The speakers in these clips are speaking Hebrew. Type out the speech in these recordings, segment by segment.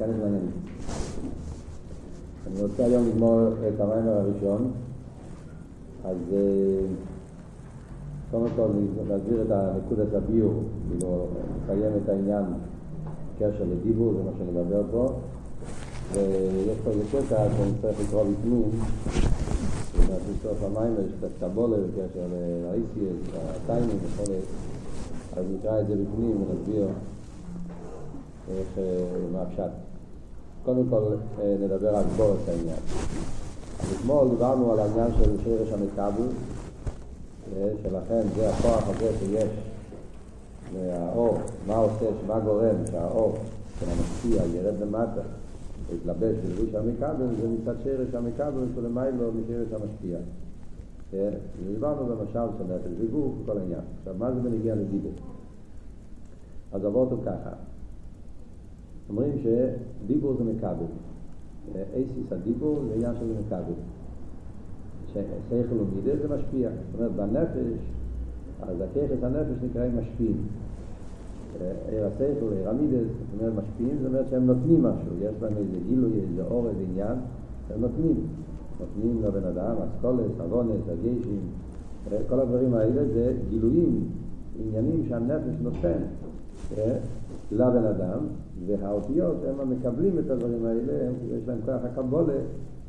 ניתן לזמננו. אני רוצה היום לגמור את המאמר הראשון, אז קודם כל להסביר את הנקודה של הביור, כאילו לקיים את העניין קשר לדיבור, זה מה שנדבר פה, ויש פה איזה קטע שאני צריך לקרוא בפנים, ובאתי סוף המאמר יש קצת קבולת, קשר לראיסי, הטיימים וכל זה, אז נקרא את זה בפנים ונסביר איך מהפשט. קודם כל נדבר על בורת העניין. אז אתמול דיברנו על העניין של שרש המקבל, שלכן זה הכוח הזה שיש מהאור, מה עושה, מה גורם שהאור של המציע ירד למטה, להתלבש בזריש המקבל, זה מצד שרש המקבל ולמיילו משרש המשפיע. דיברנו במשל של דיבור וכל העניין. עכשיו, מה זה בנגיע לדיבור? אז עבור אותו ככה. אומרים שדיבור זה מקבל. אסיס הדיבור זה עניין שזה מקבל. ששכל ומידה זה משפיע. זאת אומרת, בנפש, אז הכיחס הנפש נקראים משפיעים. עיר השכל, עיר המידה, זאת אומרת, משפיעים, זאת אומרת שהם נותנים משהו. יש בהם איזה גילוי, איזה אור, איזה עניין, הם נותנים. נותנים לבן אדם, אסכולס, אבונס, הגיישים. כל הדברים האלה זה גילויים, עניינים שהנפש נותן. לבן אדם, והאותיות הם המקבלים את הדברים האלה, הם, יש להם כוח הקבולה,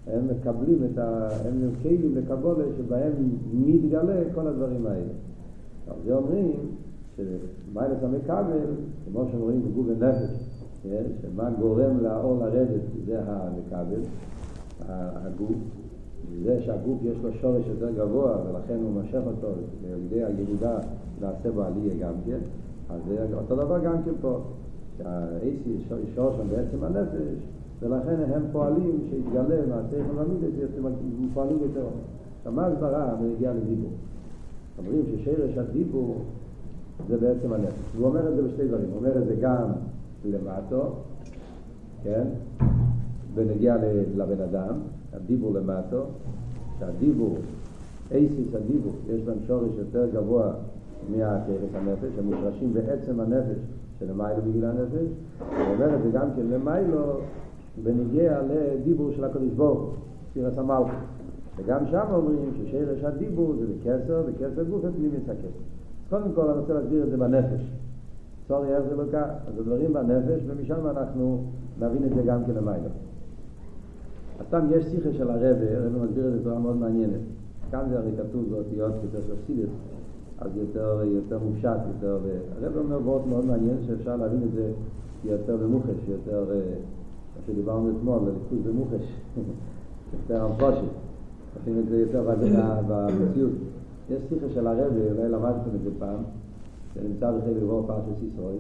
הם מקבלים את הם כלים לקבולה שבהם מתגלה כל הדברים האלה. אז זה אומרים שמיילס המקבל, כמו שאומרים בגוף ונפש, שמה גורם לאור לרדת זה המקבל, הגוף, זה שהגוף יש לו שורש יותר גבוה ולכן הוא משך אותו, לידי הירידה נעשה בעלייה גם כן, אז זה אותו דבר גם כפה, שהאיסי שורש הם בעצם הנפש, ולכן הם פועלים שהתגלה מהצריך הממידת, הם פועלים יותר. עכשיו, מה הסברה מגיעה לדיבור? אומרים ששרש הדיבור זה בעצם הנפש. הוא אומר את זה בשתי דברים, הוא אומר את זה גם למטו, כן? ונגיע לבן אדם, הדיבור למטו, שהדיבור, איסיס הדיבור, יש להם שורש יותר גבוה, מהכרס הנפש, הם מושרשים בעצם הנפש שלמיילו בגיל הנפש, הוא אומר את זה גם כן למיילו בניגיע לדיבור של הקדוש ברוך הוא, סירס המלכות, וגם שם אומרים ששרש הדיבור זה בקסר, בקסר גוף הפנים מסכם. קודם כל אני רוצה להסביר את זה בנפש, סורי איך זה בוקה, אז הדברים בנפש ומשם אנחנו נבין את זה גם כן למיילו. אז סתם יש שיחה של הרב מסביר את זה תורה מאוד מעניינת, כאן זה הרי כתוב באותיות כתוב ספסידס, אז יותר מופשט, יותר... הרב אומר באות מאוד מעניין שאפשר להבין את זה יותר במוחש, יותר... כשדיברנו אתמול, לליקוש במוחש, יותר המפושת. עושים את זה יותר במציאות. יש שיחה של הרב, אולי למדתם את זה פעם, שנמצא בכלל לברור פעם של סיסרוי,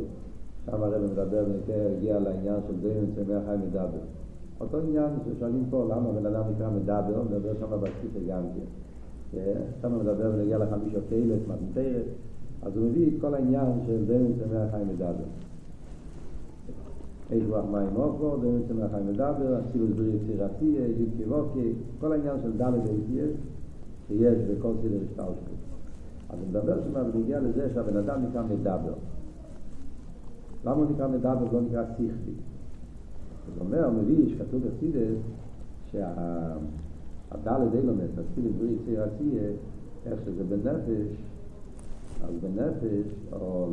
שם הרב מדבר ונקרא, הגיע לעניין של דויים יוצא מהחי מדבר. אותו עניין ששואלים פה למה בן אדם נקרא מדבר, מדבר שם בבסיס גם כן. שם הוא מדבר ונגיע לחמיש או קהילת, מתנתרת, אז הוא מביא את כל העניין של דויים צמח חיים מדבר. יש רוח מים אופו, דויים צמח חיים מדבר, הסילוס בריא צירתי, יוד כבוקי, כל העניין של דלת הידיאס שיש בכל סילר השטר שלו. אז הוא מדבר שמה ונגיע לזה שהבן אדם נקרא מדבר. למה הוא נקרא מדבר ולא נקרא שיחתי? זאת אומרת, הוא מביא שכתוב הסידס הדלת אילומס, הסילוס בריא צירתי, איך שזה בנפש, אז בנפש, או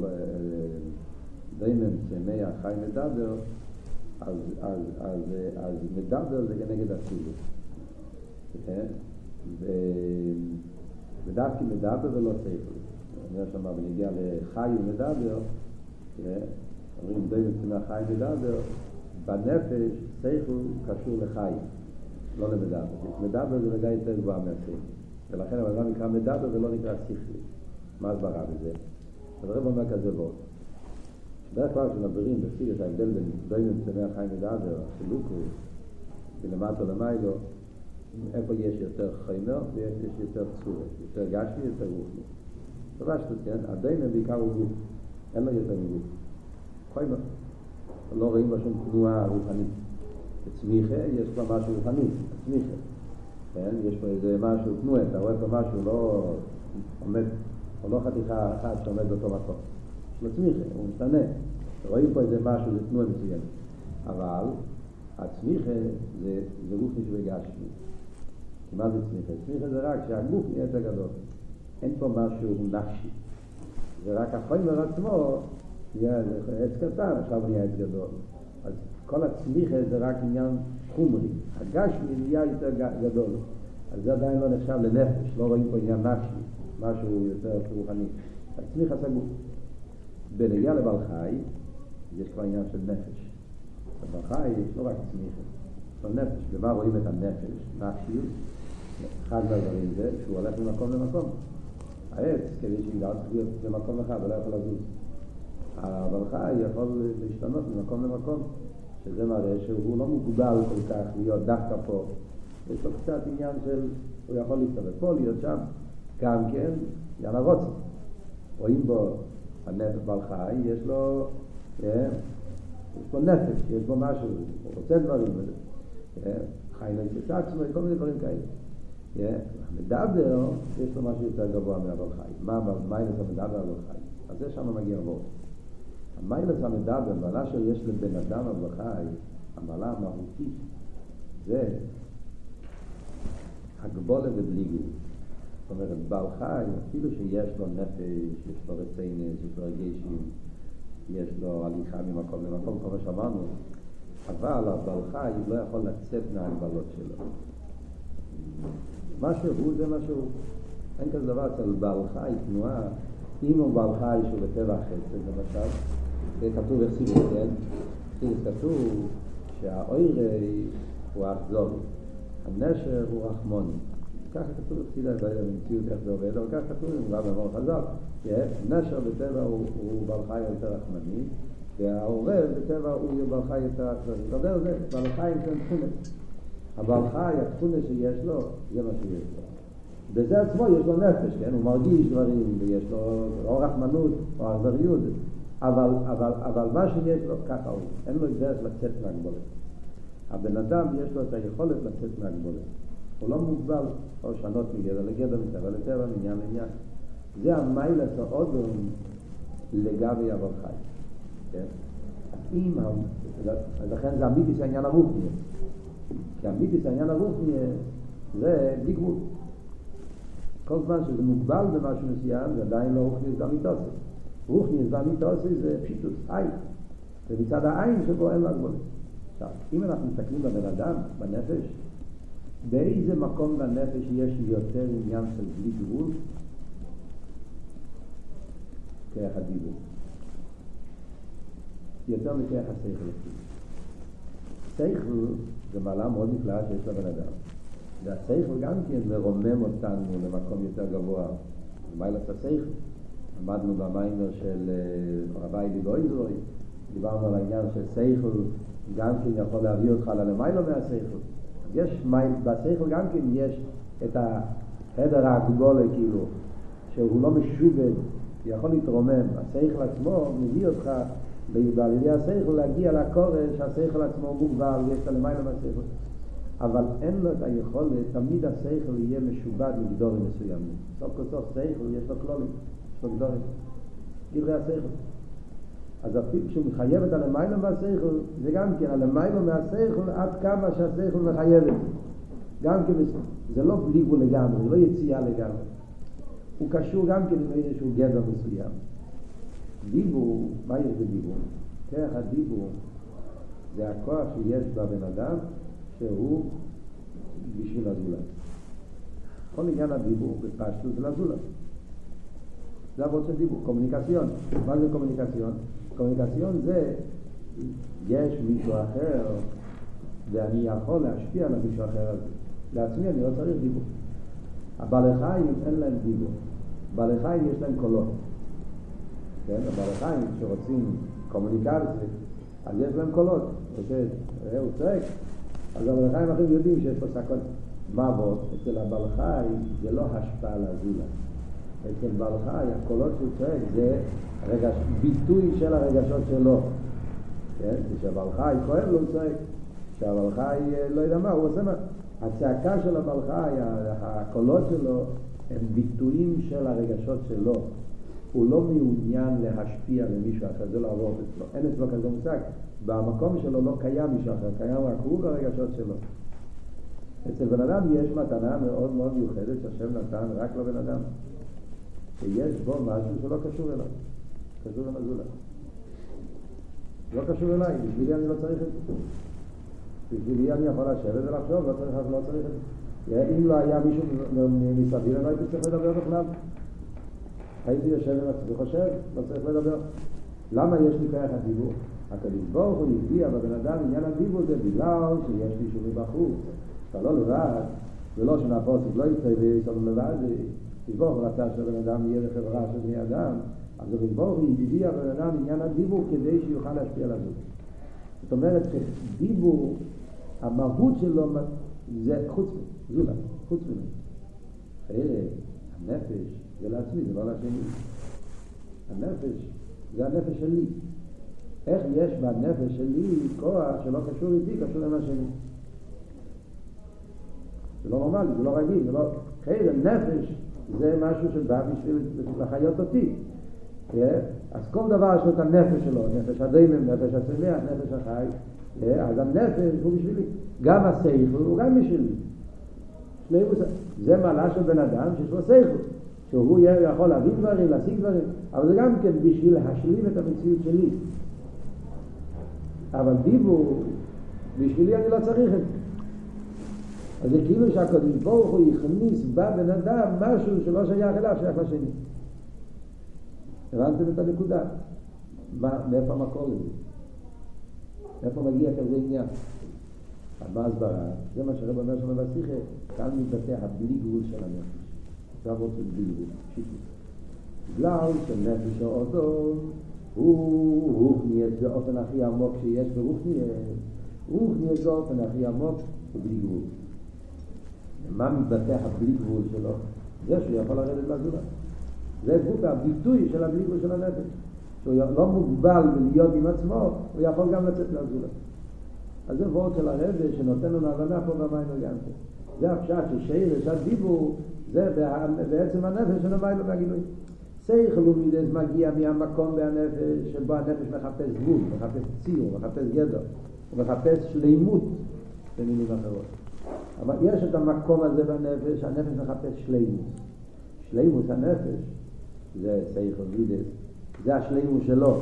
דיימן שמח חי מדבר, אז מדבר זה כנגד הסילוס. ודווקא מדבר ולא סייפוס. אני אומר שמה, ונגיע לחי ומדבר, אומרים דיימן שמח חי מדבר, בנפש סייפוס קשור לחי. לא למדבר. מדבר זה רגע יותר גבוה מהשכלי. ולכן אבל זה נקרא מדבר ולא נקרא שכלי. מה הסברה בזה? הדברים אומר כזה ועוד. בדרך כלל כשנברים בפסיק את ההבדל בין דויים צמח חיים מדבר, החילוקו, ולמטה למיילו, איפה יש יותר חיימר ויש יותר צורת, יותר גשמי, יותר רוחמי. דבר שתתקן, הדויים בעיקר הוא גוף. אין לו יותר גוף. חיימר. לא רואים בה שום תנועה רוחנית. צמיחה, יש פה משהו רוחני, צמיחה, כן? יש פה איזה משהו, תנועה, אתה רואה פה משהו, לא עומד, או לא חתיכה אחת שעומד באותו מקום. יש לו צמיחה, הוא משתנה. רואים פה איזה משהו, זה תנועה מסוימת. אבל הצמיחה זה גוף נשבגשמי. מה זה צמיחה? צמיחה זה רק שהגוף נהיה את הגדול. אין פה משהו נפשי. זה רק החומר עצמו נהיה עץ קטן, עכשיו נהיה עץ גדול. אז כל הצמיחה זה רק עניין חומרי. הגשמי נהיה יותר גדול. אז זה עדיין לא נחשב לנפש, לא רואים פה עניין נפשי, משהו יותר רוחני. הצמיחה זה גוף. בנגיעה לבעל חי, יש כבר עניין של נפש. אבל חי יש לא רק צמיחה, של נפש. במה רואים את הנפש? נפשיות. אחד מהדברים זה שהוא הולך ממקום למקום. העץ, כדי שיגדל להיות במקום אחד, הוא לא יכול לזוז. אבל חי יכול להשתנות ממקום למקום, שזה מראה שהוא לא מוגבל כל כך להיות דווקא פה. יש לו קצת עניין של הוא יכול להסתובב פה, להיות שם, גם כן, יאללה רוצה. רואים בו הנפש בעל חי, יש לו... יש בו נפש, יש בו משהו, הוא רוצה דברים, חי נפש עצמו, כל מיני דברים כאלה. המדבר, יש לו משהו יותר גבוה מהבעל חי. מה המיילס המדבר הבעל חי? אז זה שם מגיע רוב. המיילס המדבר, המעלה שיש לבן אדם הבעל חי, המעלה המהותית, זה הגבולה ובלי גבול. זאת אומרת, בעל חי, אפילו שיש לו נפש, יש לו רציינס, יש לו רגשים, יש לו הליכה ממקום למקום, כמו שאמרנו, אבל הבעל חי לא יכול לצאת מההגבלות שלו. מה שהוא זה מה שהוא. אין כזה דבר אצל בעל חי תנועה. אם הוא בעל חי שהוא בטבע החסד, למשל, זה כתוב איך סיבור, כן? זה כתוב שהאוירי הוא האחזור, הנשר הוא רחמוני. ככה כתוב בפסידה, אני לא יודע במציאות איך זה עובד, אבל ככה כתוב, אם רב אמור חזר, נשר בטבע הוא בעל חי יותר רחמני, והעורב בטבע הוא בעל חי יותר רחמני. זאת אומרת, זה בעל חי יותר תכונת. הבעל חי, התכונה שיש לו, זה מה שיש לו. בזה עצמו יש לו נפש, כן? הוא מרגיש דברים, ויש לו או רחמנות או אכזריות, אבל מה שיש לו, ככה הוא. אין לו דרך לצאת מהגבולת. הבן אדם יש לו את היכולת לצאת מהגבולת. הוא לא מוגבל, או שנות מגדר לגדר, מטבע לטבע, מניין לעניין. זה המיילס האודם לגבי הבעל חי. כן? אז לכן זה אמיתי שהעניין ערוך נהיה. כי אמיתי שהעניין ערוך נהיה, זה בלי גבול. כל זמן שזה מוגבל במשהו מסוים, זה עדיין לא רוך נזדה מיתוסי. רוך נזדה מיתוסי זה פשיטוס, עין. ומצד העין שבו אין לה גבולת. עכשיו, אם אנחנו מסתכלים בבן אדם, בנפש, באיזה מקום בנפש יש יותר עניין של בלי גבול? כיח הדיבור. יותר מכיח השכל. שכל זה מעלה מאוד נפלאה שיש לבן אדם. והשכל גם כן מרומם אותנו למקום יותר גבוה. מיילס השכל. עמדנו במיימר של רבי דיבורי זרוי. דיברנו על העניין ששכל גם כן יכול להביא אותך למיילו מהשכל. יש מייל, בשכל גם כן יש את ההדר הגבולה כאילו, שהוא לא משובד, יכול להתרומם. השכל עצמו מביא אותך, על ידי השכל להגיע לקורש, השכל עצמו מוגבל, יש את הלמיילו מהשכל. אבל אין לו את היכולת, תמיד השכל יהיה משובד לגדורים מסוימים. סוף כל סוף שכל יש לו כלולים, יש לו גדורים. גדרי השכל. אז כשהוא מחייב את הלמיילו מהשכל, זה גם כן, הלמיילו מהשכל עד כמה שהשכל מחייב את זה. גם כן, זה לא בלי גבול לגמרי, זה לא יציאה לגמרי. הוא קשור גם כן עם איזשהו גדר מסוים. דיבור, מה יש בדיבור? כך הדיבור זה הכוח שיש בבן אדם שהוא בשביל הזולת. כל עניין הדיבור בפשטות זה לזולת. זה עבוד של דיבור, קומוניקציון. מה זה קומוניקציון? קומוניקציון זה יש מישהו אחר ואני יכול להשפיע על מישהו אחר הזה. לעצמי אני לא צריך דיבור. הבעלי חיים אין להם דיבור. בעלי חיים יש להם קולות. כן? הבעלי חיים שרוצים קומוניקציה, אז יש להם קולות. הוא צועק. אז הבעלי חיים אחרים יודעים שיש פה סקות. מה בו? אצל הבעל חיים זה לא השפעה על הזולה. אצל בעל חי, הקולות שהוא צועק זה רגש, ביטוי של הרגשות שלו. כן? כשהבעל חי כואב לו הוא צועק. כשהבעל חי לא יודע מה, הוא עושה מה. הצעקה של הבעל חי, הקולות שלו, הם ביטויים של הרגשות שלו. הוא לא מעוניין להשפיע למישהו אחר, זה לא עבור אצלו. אין אצלו כזה מושג. במקום שלו לא קיים מישהו אחר, קיים רק הוא ברגשות שלו. אצל בן אדם יש מתנה מאוד מאוד מיוחדת שהשם נתן רק לבן אדם. שיש בו משהו שלא קשור אליי. קשור למזולה. לא קשור אליי, בשבילי אני לא צריך את זה. בשבילי אני יכול לשבת ולחשוב, לא צריך את זה. אם לא היה מישהו מסביר, אני הייתי צריך לדבר בכלל. הייתי יושב ומצבי חושב, לא צריך לדבר. למה יש לי כיח הדיבור? הקדוש ברוך הוא יביע בבן אדם עניין הדיבור זה בגלל שיש מישהו מבחור. אתה לא לבד, ולא שנפוס, לא יצטייבי, אתה לא לבד, תשבור רצה שבן אדם יהיה לחברה של בני אדם, אז הקדוש ברוך הוא יביע בבן אדם עניין הדיבור כדי שיוכל להשפיע על הדיבור. זאת אומרת שדיבור, המהות שלו זה חוצמי, זולה, חוצמי. חלק, הנפש, זה לעצמי, זה לא לשני. הנפש, זה הנפש שלי. איך יש בנפש שלי כוח שלא קשור איתי, קשור עם השני? זה לא נורמלי, זה לא רגיל, זה לא... חייל, נפש זה משהו שבא בשביל לחיות אותי. אז כל דבר יש לו את הנפש שלו, נפש הדיימם, נפש הצמיח, נפש החי. אז הנפש הוא בשבילי. גם השכל הוא גם בשבילי. זה מעלה של בן אדם שיש לו שכל. שהוא יכול להביא דברים, להשיג דברים, אבל זה גם כן בשביל להשלים את המציאות שלי. אבל דיבור, בשבילי אני לא צריך את זה. אז זה כאילו שהקדוש ברוך הוא יכניס בבן אדם משהו שלא שייך אליו, שייך לשני. הבנתם את הנקודה? מאיפה המקור לזה? מאיפה מגיע כזה עניין? אז מה הסברה? זה מה שרב אומר שם בשיחה, כאן מתבטא הבלי גבול של הנפש. עכשיו רוצים בלבול, שיטות. בגלל שנפש האודו הוא רוחניאס באופן הכי עמוק שיש ברוחניאס. רוחניאס באופן הכי עמוק הוא בלי גבול. מה מתבטח הבלי גבול שלו? זה שהוא יכול לרדת לזולה. זה גבול הביטוי של הבלי גבול של הנפש. שהוא לא מוגבל ולהיות עם עצמו, הוא יכול גם לצאת לזולה. אז זה וורט של הרבש שנותן לנו הבנה פה במים הגנטה. זה הפשעת ששאירש הדיבור זה בעצם הנפש שלא בא אלו מהגילוי. שכל ומידס מגיע מהמקום והנפש שבו הנפש מחפש גבול, מחפש ציור, מחפש גדר, מחפש שלימות במילים אחרות. אבל יש את המקום הזה בנפש, הנפש מחפש שלימות. שלימות הנפש זה שכל ומידס, זה השלימות שלו.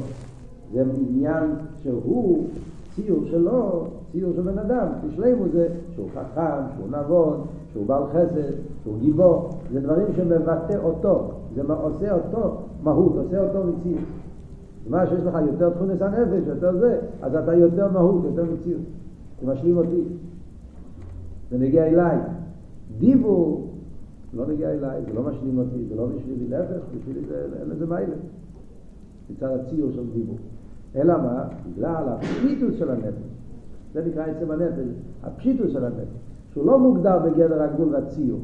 זה עניין שהוא ציור שלו, ציור של בן אדם. שלימות זה שהוא חכם, שהוא נבון, שהוא בעל חסד, שהוא גיבור, זה דברים שמבטא אותו, זה עושה אותו מהות, עושה אותו מציאות. זאת אומרת שיש לך יותר תכונס הנפש, יותר זה, אז אתה יותר מהות, יותר מציאות. זה משלים אותי. זה נגיע אליי. דיבור, לא נגיע אליי, זה לא משלים אותי, זה לא משלים לי נפש, בשבילי זה, אין לזה מיילה. בצד הציור של דיבור. אלא מה? בגלל הפשיטוס של הנפש. זה נקרא עצם הנפש, הפשיטוס של הנפש. שהוא לא מוגדר בגדר הגבול והציור.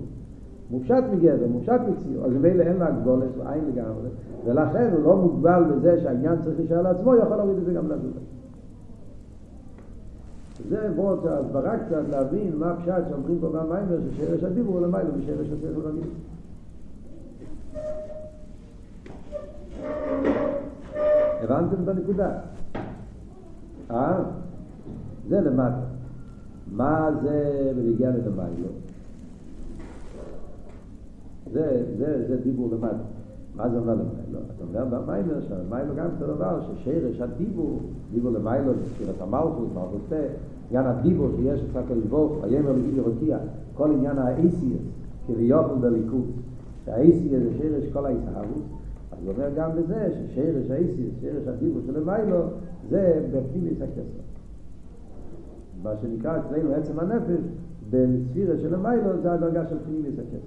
מופשט מגדר, מופשט מציור. אז מילא אין להגבול, יש לו עין לגמרי. ולכן הוא לא מוגבל בזה שהעניין צריך לשאל לעצמו, יכול להוריד את זה גם לזולה. זה בורד שהסברה קצת להבין מה הפשט שאומרים פה במיימר, ששרש הדיבור למיילה ושרש השכל רגיל. הבנתם את הנקודה? זה למטה. מה זה ולהגיע לדמיילו? זה דיבור למד. מה זה אומר למיילו? אתה אומר במיילו שהמיילו גם זה דבר ששרש הדיבור, דיבור למיילו ששירת המלכות, מלכותה, עניין הדיבור שיש את סקל לבוך, הימר לגיל ירותיה, כל עניין האיסיאס, כביוכן בליכות, שהאיסיאס זה שרש כל ההסהרות, אז הוא אומר גם בזה ששרש האיסיאס, שרש הדיבור של למיילו, זה בפנימי סקסה. מה שנקרא אצלנו עצם הנפש, בספירה של המיילו זה הדרגה של פנימיס הכסר.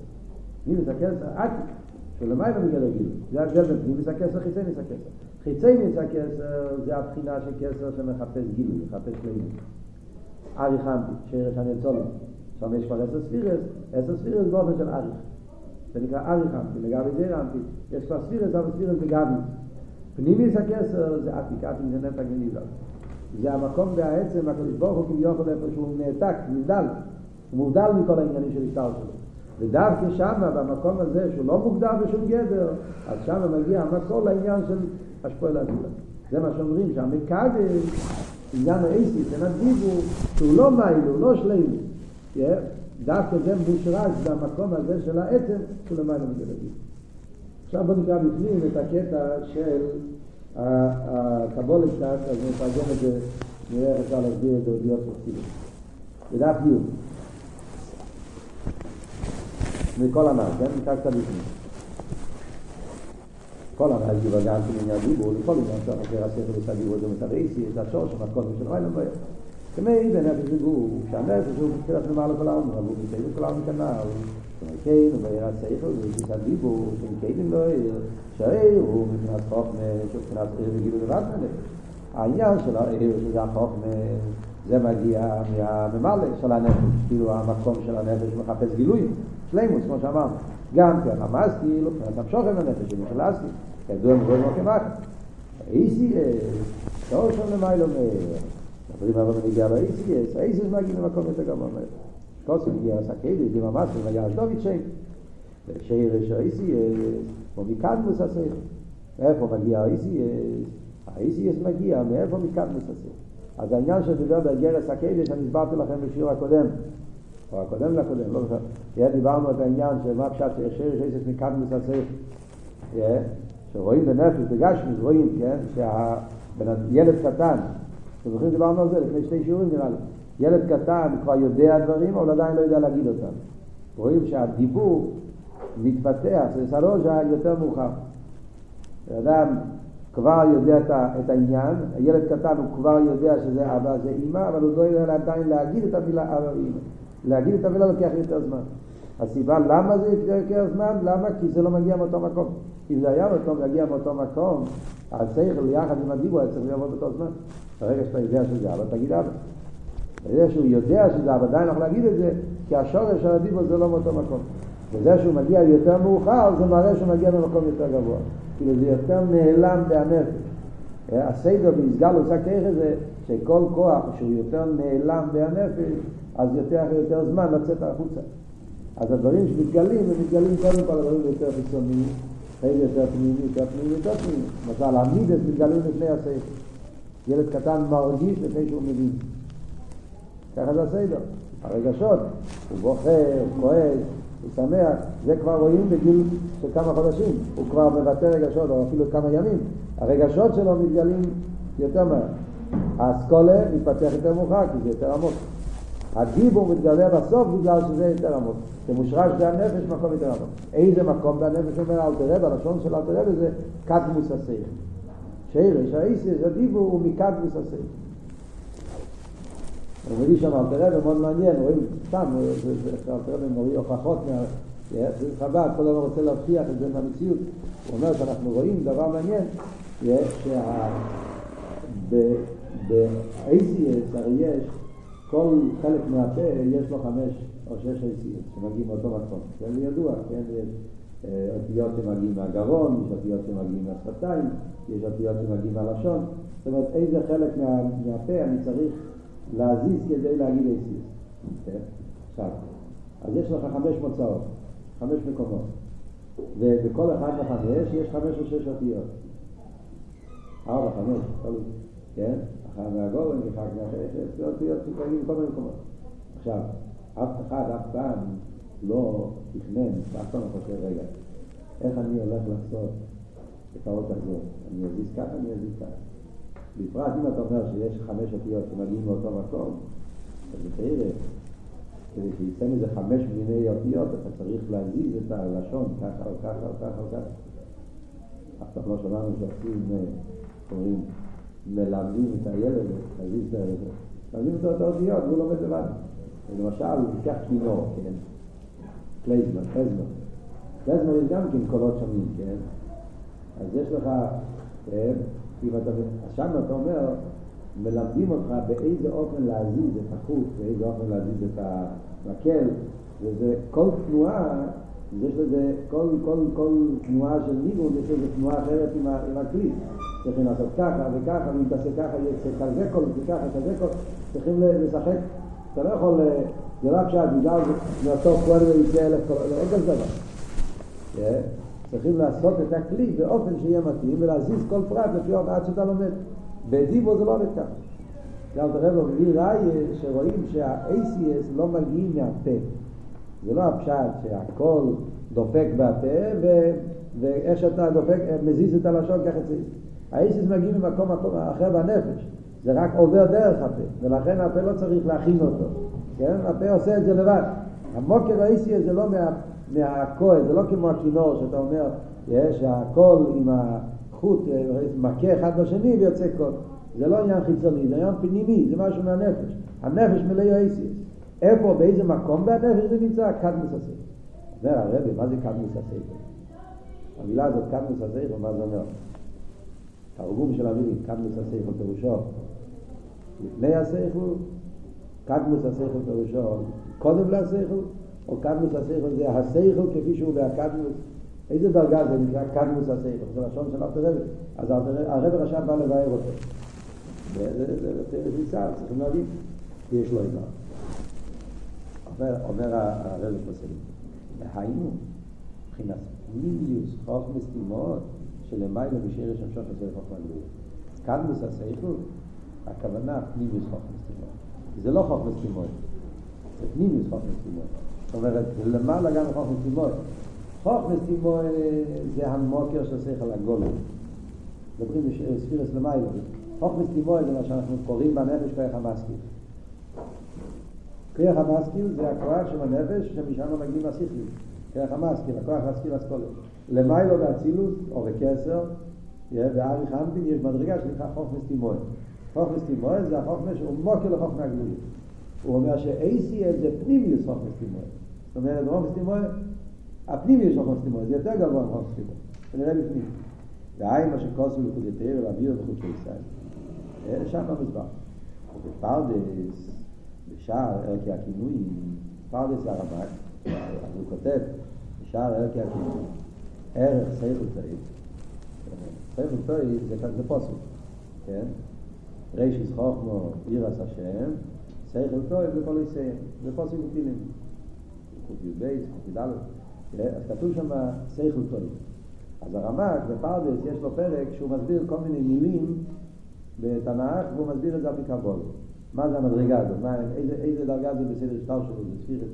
פנימיס הכסר עתיק, של המיילו בגלל הגיל. זה הגבל פנימיס הכסר, חיציימיס הכסר. חיציימיס הכסר זה הבחינה של כסר שמחפש גילוי, מחפש לימי. אריך אמפי, שרש הנצולים. שם יש כבר 10 ספירס, 10 ספירס באופן של אריך. זה נקרא אריך אמפי, לגבי זה אמפי. יש כבר ספירס, אבל ספירס בגבי. פנימיס הכסר זה עתיק, עתיק זה נפק וניזל. זה המקום והעצם, הקדוש ברוך הוא כביכול איפה שהוא נעתק, נבדל, הוא מובדל מכל העניינים של השטר שלו. ודווקא שמה, במקום הזה, שהוא לא מוגדר בשום גדר, אז שמה מגיע המקור לעניין של השפועל הזולה. זה מה שאומרים, שהמקדש, עניין האיסי, שנדגיבו, שהוא לא מייל, הוא לא שלנו. דווקא זה מושרש במקום הזה של העצם, שהוא למעלה מגדרים. עכשיו בוא נקרא בפנים את הקטע של הקבולת קצת, אז נפגום את זה, נראה אפשר להסביר את האודיות פרסטיביות. בדף י' מכל עמד, כן? נקרא קצת בפנים. כל עמד יבגן כמניין דיבור, לכל עמד שחקר הספר וסביבו את זה מתרעיסי, את השור שמתקוד משלוי למוער. כמי בן אפס לגור, כשהנפס הוא מתחיל את נמל לכל העמד, הוא מתחיל את כל העמד כנע, כן, ובעירת סייכל, ובעירת דיבור, שמקיילים לא העיר, שהעיר הוא מבחינת חוכמה, שבחינת עיר וגיל ולבד מלך. העניין של העיר, שזה החוכמה, זה מגיע מהממלא של הנפש, כאילו המקום של הנפש מחפש גילויים, שלמות, כמו שאמרנו. גם כי החמאס, כאילו, אתה משוכן לנפש, זה נכלסתי, כדורים רואים לא כמעט. איסי, שאור שם למה לא מהיר. דברים הרבה מגיע לאיסי, איסי זה מגיע למקום יותר גבוה מהיר. קוצם יהיה הסקיידס, זה ממש מגיע אשדוביצ'י, שירש האיסייס, או מקדמוס הסייך. איפה מגיע האיסייס? האיסייס מגיע מאיפה מקדמוס הסייך. אז העניין שדיבר בהגיע לסקיידס, אני הסברתי לכם בשיעור הקודם, או הקודם לקודם, לא בכלל. דיברנו את העניין של מה פשט שירש האיסייס מקדמוס הסייך. שרואים בנפש, בגשמי, רואים, כן? שהילד קטן, אתם זוכרים דיברנו על זה לפני שתי שיעורים נראה לי. ילד קטן כבר יודע דברים, אבל עדיין לא יודע להגיד אותם. רואים שהדיבור מתפתח, זה סלושה יותר מאוחר. האדם כבר יודע את העניין, הילד קטן הוא כבר יודע שזה אבא, זה אמא, אבל הוא לא יודע עדיין להגיד את המילה אבא ואמא. להגיד את המילה לוקח יותר זמן. הסיבה למה זה יותר זמן? למה? כי זה לא מגיע מאותו מקום. אם זה היה מקום, להגיע מאותו מקום, אז צריך ליחד עם הדיבור, אז צריך לעבוד אותו זמן. ברגע שאתה יודע שזה אבא, תגיד אבא. זה שהוא יודע שזה, אבל עדיין אנחנו להגיד את זה, כי השורש של הדיבור זה לא מאותו מקום. וזה שהוא מגיע יותר מאוחר, זה מראה שהוא מגיע במקום יותר גבוה. כאילו זה יותר נעלם בהנפש. הסדר בהסגר לוצא ככה זה שכל כוח שהוא יותר נעלם בהנפש, אז יותר ויותר זמן לצאת החוצה. אז הדברים שמתגלים, הם מתגלים קודם כל הדברים יותר חיצוניים, חיים יותר פנימי, יותר פנימי, יותר פנימי. למשל, המידס מתגלים לפני הסדר. ילד קטן מרגיש לפני שהוא מבין. ככה זה הסדר, הרגשות, הוא בוחר, הוא כועס, הוא שמח, זה כבר רואים בגיל של כמה חודשים, הוא כבר מבטא רגשות, או אפילו כמה ימים, הרגשות שלו מתגלים יותר מהר. האסכולה מתפתח יותר מאוחר, כי זה יותר עמוק. הדיבור מתגלה בסוף בגלל שזה יותר עמוק. זה מושרש בנפש מקום יותר עמוק. איזה מקום בנפש אומר אל תראה, בלשון של אל תראה זה קדמוס הסייך. שירש, האיסס, הדיבור הוא מקדמוס הסייך. הוא מביא שם אלתרבה מאוד מעניין, רואים סתם, אלתרבה מוריד הוכחות מהחב"ד, כל דבר רוצה להבטיח את זה מהמציאות. הוא אומר שאנחנו רואים דבר מעניין, שב-ACS, הרי יש, כל חלק מהפה יש לו 5 או 6 ACS שמגיעים מאותו מקום. זה ידוע, כן? יש אותיות שמגיעים מהגרון, יש אותיות שמגיעים מהשפתיים, יש אותיות שמגיעים מהלשון. זאת אומרת, איזה חלק מהפה אני צריך להזיז כדי להגיד להזיז. עכשיו, אז יש לך 5 מוצאות, 5 מקומות, ובכל אחד ל-5 יש 5 או 6 אותיות. 4, 5, כן? אחת מהגורן, אחת מהחשת, זה אותיות שתגידים בכל מיני מקומות. עכשיו, אף פעם לא תכנן, אף פעם לא חושב רגע, איך אני הולך לעשות את האות הזאת? אני אזיז ככה, אני אזיז ככה. בפרט אם אתה אומר שיש 5 אותיות שמגיעים מאותו מקום, אז בתאירה, כדי שיצא מזה 5 מיני אותיות, אתה צריך להזיז את הלשון ככה או ככה או ככה או ככה. אף פעם לא שמענו שעושים, אומרים, מלמדים את הילד, להזיז את הילד. מלמדים את האותיות, והוא לומד לבד. למשל, הוא ייקח כינור, כן? קלזמר יש גם כן קולות שונים, כן? אז יש לך, כן? שם אתה אומר, מלמדים אותך באיזה אופן להזיז את החוץ, באיזה אופן להזיז את המקל, וכל תנועה, כל תנועה של ניגון, יש איזו תנועה אחרת עם הכלי. צריכים לעשות ככה וככה, אם תעשה ככה, יצא כזה כל, וככה, כזה כל, צריכים לשחק. אתה לא יכול זה רק שהאבידה הזאת נעתור כבר ויגיע לעוד כזה דבר. צריכים לעשות את הכלי באופן שיהיה מתאים ולהזיז כל פרט לפי עד שאתה לומד. בדיבו זה לא עובד ככה. גם תראה לו בלי ראייה שרואים שה-ACS לא מגיעים מהפה. זה לא הפשט שהכל דופק בהפה ואיך שאתה דופק, מזיז את הלשון ככה צריך. ה-ACS מגיעים ממקום אחר בנפש. זה רק עובר דרך הפה, ולכן הפה לא צריך להכין אותו. כן? הפה עושה את זה לבד. המוקר ה-ACS זה לא מהכהל, זה לא כמו הכינור שאתה אומר שהכל עם החוט מכה אחד בשני ויוצא כל. זה לא עניין חיצוני, זה עניין פנימי, זה משהו מהנפש. הנפש מלא יועסית. איפה, באיזה מקום בנפש זה נמצא? קדמוס הסייפה. אומר הרבי, מה זה קדמוס הסייפה? המילה הזאת קדמוס הסייפה, מה זה אומר? תרגום של המילים, קדמוס הסייפה פירושו. לפני הסייפה, קדמוס הסייפה פירושו. קודם לסייפה, או קדמוס הסייפה זה הסייפה כפי שהוא בהקדמוס. איזה דרגה זה נקרא קדמוס הסייפה? זה לשון של ארתר רבי. אז הרבי רשב בא לבאר אותו. זה ניסה, צריכים להבין, כי יש לו איבר. אומר הרב פוסק, והיינו, מבחינת מיליוס חוף מסתימות שלמיילה משאיר שם שופס ולפוך מנגויות. קדמוס הסייכות, הכוונה פנימיוס חוף מסתימות. זה לא חוף מסתימות, זה פנימיוס חוף מסתימות. זאת אומרת, למעלה גם חוף מסתימות. חוף מסתימות זה המוקר של שכל הגולם. מדברים ספירס למיילה. חוף מסתימוי זה מה שאנחנו קוראים בנפש כוח המסקיל. כוח המסקיל זה הכוח של הנפש שמשם מגיעים השכלים. כוח המסקיל, הכוח להשכיל אסכולה. למיילו באצילות או בקסר, בארי חמבין יש מדרגה שנקרא חוף מסתימוי. חוף מסתימוי זה החוכמה שהוא מוקר לחוכמה מהגלויים. הוא אומר ש-ACS זה פנימיוס חוף מסתימוי. זאת אומרת, חוף מסתימוי, הפנימיוס חוף מסתימוי, זה יותר גבוה חוף מסתימוי. זה נראה בפנים. דהי מה שקוסו לחוגתיה ולאביר וחוגי ישראל. שם המזבח. בפרדס, בשער ערכי הכינוי, פרדס הרמק, אז הוא כותב, בשער ערכי הכינוי, ערך סייכות טעית. סייכות טעית זה כאן בפוסק, כן? רישיס חוכמו, עירס השם, סייכות טעית וכל יסיים. זה פוסק ופילים. חופי בייס, חופי דלת. אז כתוב שם סייכות טעית. אז הרמק בפרדס יש לו פרק שהוא מסביר כל מיני מילים בתנ"ך, והוא מסביר את זה בקבול. מה זה המדרגה הזאת? איזה דרגה זה בסדר שטר שלו? זה ספירת.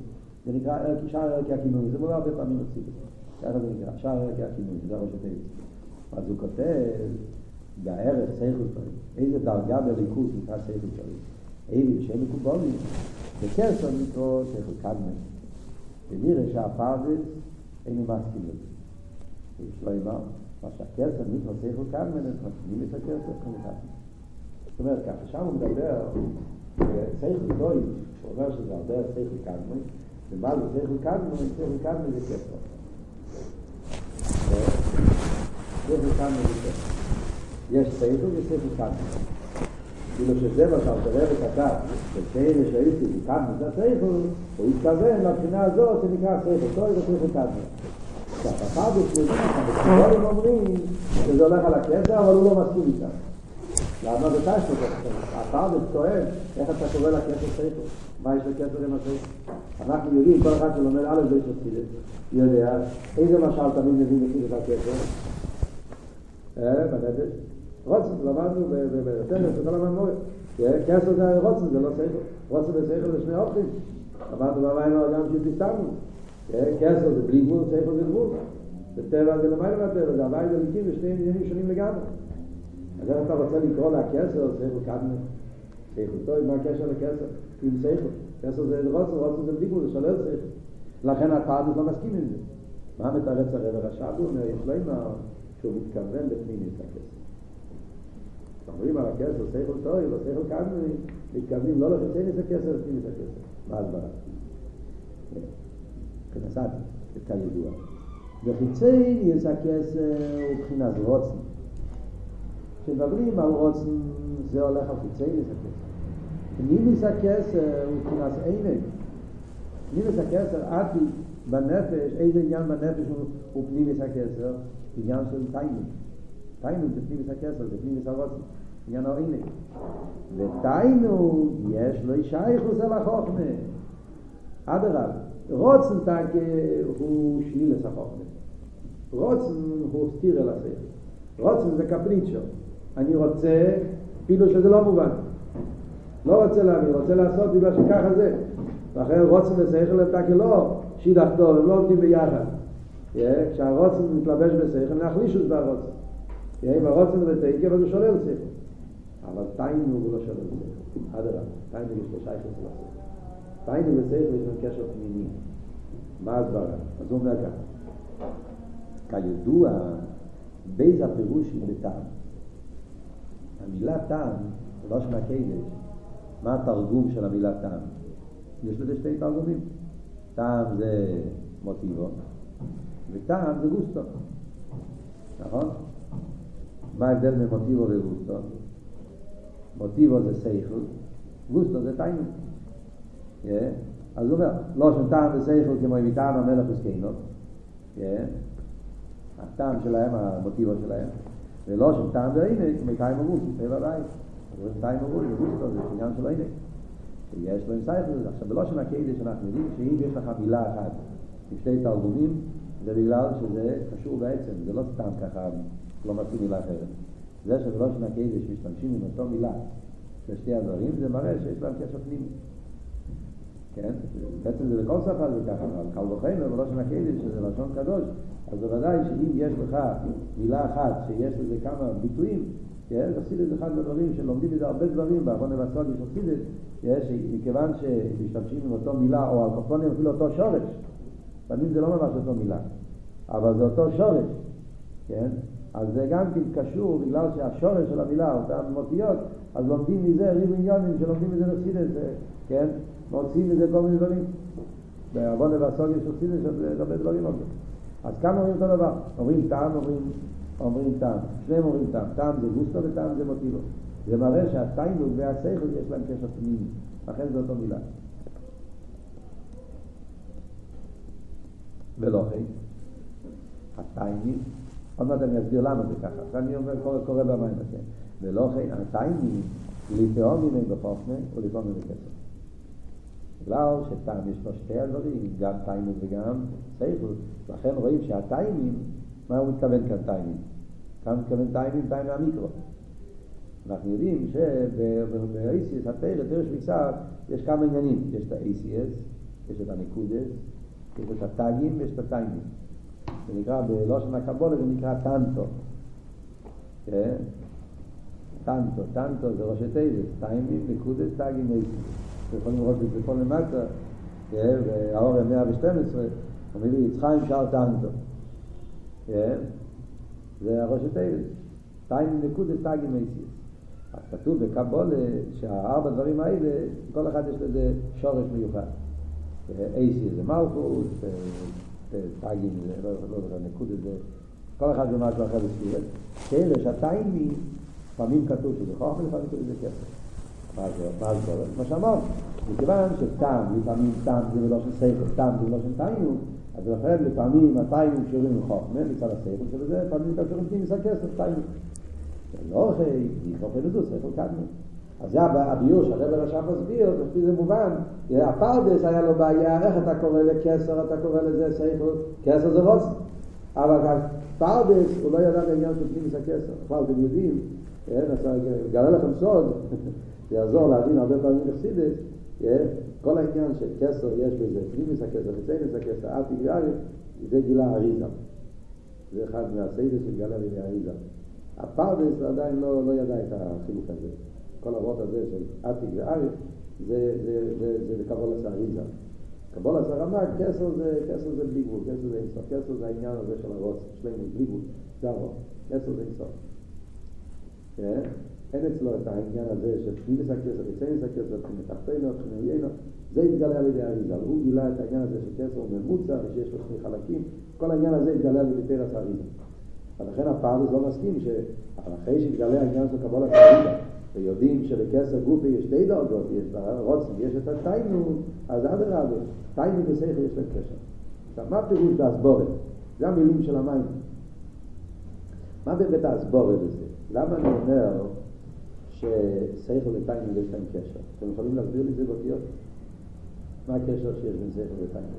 זה נקרא שער ערכי הכינוי. זה מובן הרבה פעמים הציבור. ככה זה נקרא, שער ערכי הכינוי. זה הראש התאי. אז הוא כותב, בערך סייכות פעמים. איזה דרגה בריכוז נקרא סייכות פעמים. איזה שם מקובולים. בקרסון נקרא סייכות קדמי. ונראה שהפרדס אינו מסכימים. יש לו אימר. מה שהקרסון נקרא סייכות קדמי, אנחנו מתחילים את הקרסון. זאת אומרת ככה, שם הוא מדבר, סייכל דוי, הוא אומר שזה הרבה סייכל קדמי, ומה זה סייכל קדמי? סייכל קדמי זה כסף. סייכל קדמי זה כסף. יש סייכל וסייכל קדמי. כאילו שזה מה שהרב כתב, ששאין לשאיתי קדמי זה סייכל, הוא התכוון לבחינה הזאת שנקרא סייכל דוי וסייכל קדמי. כשהפחד הוא שלא אומרים שזה הולך על הכסף, אבל הוא לא מסכים איתם. למה זה תשתו כסף? הפרד טוען, איך אתה קורא לכסף סייכות? מה יש לכסף עם הסייכות? אנחנו יודעים, כל אחד שלומד א' ב' שצידת, יודע, איזה משל תמיד מבין לצידת הכסף? בנפש. רוצת, למדנו, ובנתנס, אתה למד מורי. כסף זה רוצת, זה לא סייכות. רוצת וסייכות זה שני אופטים. למדנו במים האדם שתסתרנו. כסף זה בלי גבול, סייכות זה גבול. בטבע זה למעלה מהטבע, זה הבית הליקים, ושני עניינים שונים לגמרי. אז איך אתה רוצה לקרוא להכסר, סייכות קדמי? סייכות טוב, מה הקשר לכסר? עם סייכות. כסר זה רוצה, רוצה זה בדיקו, זה שולל סייכות. לכן הפרדס לא מסכים עם זה. מה מתרץ הרב הרשע? הוא אומר, יש לו אימא שהוא מתכוון בפנימית הכסר. אומרים על הכסר, סייכות טוב, או סייכות קדמי, מתכוונים לא לחיצי ניס הכסר, פנימית הכסר. מה הסברה? כנסעתי, כתקה ידוע. וחיצי ניס הכסר הוא בחינת רוצה. כשמדברים על רוצן, זה הולך על חיצי ניס הכסר. ניס הכסר הוא כנס עינק. ניס הכסר עתי בנפש, איזה עניין בנפש הוא פנימיס הכסר? עניין של טיימינג. טיימינג זה פנימיס הכסר, זה פנימיס הרוצן. עניין הוא עינק. וטיימינג יש לו אישה יחוס על החוכמה. אדרבה, רוצן טנקה הוא שלילס החוכמה. רוצן הוא סתיר אל השכל. רוצן זה קפריצ'ו. אני רוצה, אפילו שזה לא מובן. לא רוצה להבין, רוצה לעשות בגלל שככה זה. ואחרי רוצן ושכל טנקה לא שידחתו, הם לא עובדים ביחד. כשהרוצן מתלבש בשכל, נחלישוס ברוצן. אם הרוצן ותעיקב, אז הוא שולל שכל. אבל תיינו הוא לא שולל שכל. אדרבה, תיינו יש לו שייך של השכל. תיינו ושכל יש לו קשר פנימי. מה הדברה? אז הוא אומר כך. כידוע, בייז הפירוש היא בטעם. המילה טעם, ראש מהקדש, מה התרגום של המילה טעם? יש לזה שתי תרגומים. טעם זה מוטיבו, וטעם זה גוסטו. נכון? מה ההבדל ממוטיבו וגוסטו? מוטיבו זה סייכל, גוסטו זה טיינו. אז הוא אומר, לא שטעם וסייכל כמו אם מטעם המלך וסקיינות, הטעם שלהם, המוטיבו שלהם, ולא שטעם זה עינק, כמו טעם עבוד, טבע בית. זה טעם עבוד, גוסטו זה עניין של עינק. שיש להם סייכל. עכשיו, בלא שנקדש שאנחנו יודעים שאם יש לך מילה אחת עם שתי תרגומים, זה בגלל שזה קשור בעצם, זה לא סתם ככה, לא מצאו מילה אחרת. זה שבראש הקדש משתמשים עם אותו מילה של שתי הדברים, זה מראה שיש להם קשר פנימי. כן? בעצם זה בכל שפה זה ככה, אבל קל וחומר בראש הקדש שזה לשון קדוש, אז בוודאי שאם יש לך מילה אחת שיש לזה כמה ביטויים, תפסיד את אחד הדברים שלומדים את הרבה דברים, והאחרון לבסוד יש תפסיד את, מכיוון שמשתמשים עם אותו מילה, או האחרון הם אפילו אותו שורש, תמיד זה לא ממש אותו מילה, אבל זה אותו שורש, כן? אז זה גם קשור בגלל שהשורש של המילה, אותם מוטיות, אז לומדים מזה ריב עניונים שלומדים מזה לסידס, כן? מוצאים מזה כל מיני דברים. בעוון ובסוג יש לסידס, זה הרבה דברים עובדים. אז כאן אומרים אותו דבר, אומרים טעם, אומרים טעם, שניהם אומרים טעם, טעם זה גוסטו וטעם זה מוטיבו. זה מראה שהטיינוג והסייכל יש להם קשר פנימי, לכן זה אותו מילה. ולא חי, הטיימים, עוד מעט אני אסביר למה זה ככה, עכשיו אני אומר, קורא במים הזה, ולא חי, הטיימים, לתאום מיני בחופנה ולתאום מיני כסף. בגלל שטעם יש לו שתי הדברים, גם טיימים וגם סייכל, לכן רואים שהטיימים, מה הוא מתכוון כאן טיימים? כאן מתכוון טיימים, טיימים המיקרו. אנחנו יודעים שב-ACS, התרש מקצר, יש כמה עניינים, יש את ה-ACS, יש את הנקודס, יש את הטאגים ויש את הטיימים. זה נקרא, בלושן הקבולה זה נקרא טנטו. כן? טנטו, טנטו זה ראשי תיבס, טיימים, נקודס, טאגים, ACS. אתם יכולים לראות את זה פה למטה, והאור הם 112, אומרים לי, יצחיים שער טנטו. כן? זה הראשי תיבס. טיימים, נקודס, טאגים, ACS. אז כתוב בקבולה שהארבע דברים האלה, כל אחד יש לזה שורש מיוחד. ACS זה מלכות, טאגים זה, לא זוכר, נקודס זה, כל אחד זה משהו אחר בסביבת. כאלה שהטיימים, פעמים כתוב שזה חוכמה, לפעמים כתוב שזה כסף. מה זה קורה? מה שאמרנו, מכיוון שטעם, לפעמים טעם זה ולא של סייכל, טעם זה ולא של טיימים, אז לכן לפעמים הטיימים קשורים לחוכמה, מצד הסייכל שבזה, פעמים קשורים כניסה כסף, טיימים. זה לא אחרי, נכרופי לדוס, סייכל קדמי. אז זה הביור שהרב הרשם מסביר, לפי זה מובן, הפרדס היה לו בעיה, איך אתה קורא לכסר, אתה קורא לזה סייכל, כסר זה רוצן. אבל גם פרדס, הוא לא ידע בעניין שפנים את הכסר. כבר אתם יודעים, גלה לכם סוד, זה יעזור להבין הרבה פעמים לחסידס, כל העניין של כסר יש בזה, פנים את הכסר, חצאים את הכסר, עד תגרל, זה גילה אריזה. זה אחד מהסיידס של גלה ואריזה. הפרדס עדיין לא ידע את החילוק הזה. כל הראות הזה של עתיק ואריך זה קבול עשר איזה. קבול עשר רמה, כסר זה בלי גבול, כסר זה אינסוף. כסר זה העניין הזה של הראות, שלנו בלי גבול, זה הראות. כסר זה אינסוף. אין אצלו את העניין הזה של פנימס הכסר, וציימס הכסר, מתחתנו, חנויינו, זה התגלה על ידי אריזה. הוא גילה את העניין הזה שכסר הוא ממוצע ושיש לו שני חלקים. כל העניין הזה התגלה על ידי פרס אריזה. ולכן הפרדס לא מסכים שאחרי שהתגלה העניין של קבול עשר ויודעים שבכסר גופי יש שתי דרגות, יש רוצן, יש את הטיינו, אז עד הרבה, טיינו ושכל יש להם קשר. עכשיו, מה פירוש באסבורת? זה המילים של המים. מה באמת האסבורת הזה? למה אני אומר ששכל וטיינו יש להם קשר? אתם יכולים להסביר לי זה באותיות? מה הקשר שיש בין שכל ותענוג?